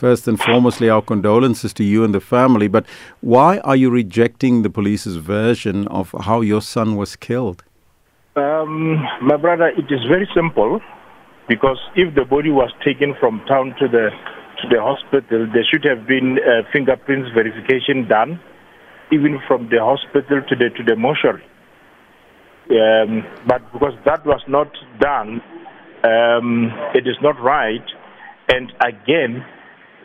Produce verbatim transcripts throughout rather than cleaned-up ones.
First and foremostly, our condolences to you and the family. But why are you rejecting the police's version of how your son was killed? Um, my brother, it is very simple, because if the body was taken from town to the to the hospital, there should have been uh, fingerprints verification done, even from the hospital to the to the mortuary. Um, but because that was not done, um, it is not right. And again,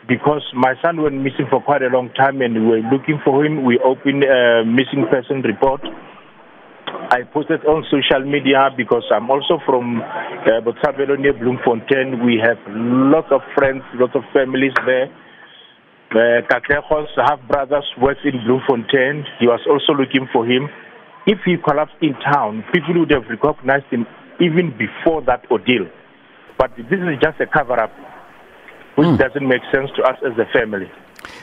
because my son went missing for quite a long time and we were looking for him, we opened a missing person report. I posted on social media because I'm also from uh, Botswana near Bloemfontein. We have lots of friends, lots of families there. Uh, Katlego's half-brothers was in Bloemfontein. He was also looking for him. If he collapsed in town, people would have recognized him even before that ordeal. But this is just a cover-up, which mm. doesn't make sense to us as a family.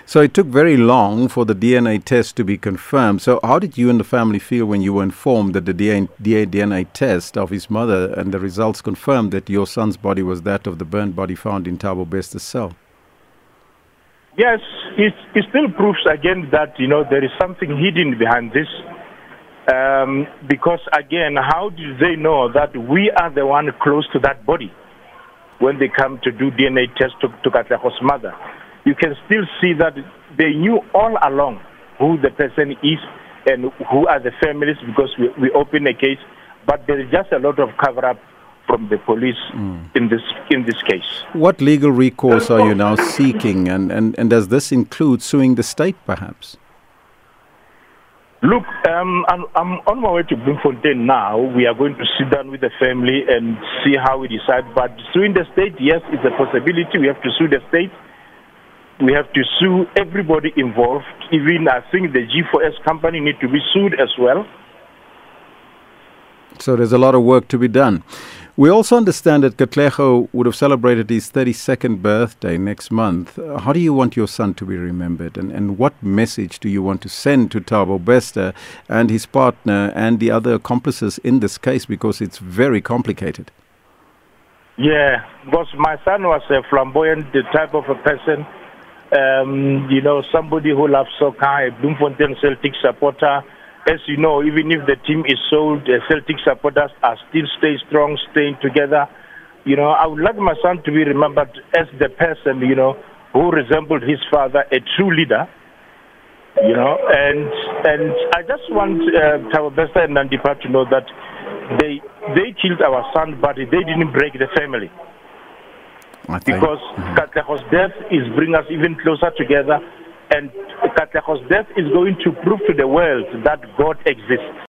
So it took very long for the D N A test to be confirmed. So how did you and the family feel when you were informed that the D N A test of his mother and the results confirmed that your son's body was that of the burnt body found in Thabo Bester's cell? Yes, it, it still proves again that, you know, there is something hidden behind this. Um, because again, how do they know that we are the one close to that body when they come to do D N A tests to, to Katlego's mother? You can still see that they knew all along who the person is and who are the families, because we, we opened a case, but there is just a lot of cover-up from the police mm. in this in this case. What legal recourse are you now seeking, and, and, and does this include suing the state perhaps? Look, um, I'm, I'm on my way to Bloemfontein now. We are going to sit down with the family and see how we decide. But suing the state, yes, it's a possibility. We have to sue the state. We have to sue everybody involved. Even I think the G four S company need to be sued as well. So there's a lot of work to be done. We also understand that Katlego would have celebrated his thirty-second birthday next month. How do you want your son to be remembered? And, and what message do you want to send to Thabo Bester and his partner and the other accomplices in this case? Because it's very complicated. Yeah, because my son was a flamboyant the type of a person. Um, you know, somebody who loves soccer, a Bloemfontein Celtic supporter. As you know, even if the team is sold, the Celtic supporters are still stay strong, staying together. You know, I would like my son to be remembered as the person, you know, who resembled his father, a true leader. You know, and and I just want uh, Thabo Bester and Nandipa to know that they they killed our son, but they didn't break the family. Because Katlego's death is bringing us even closer together, and Katlego's death is going to prove to the world that God exists.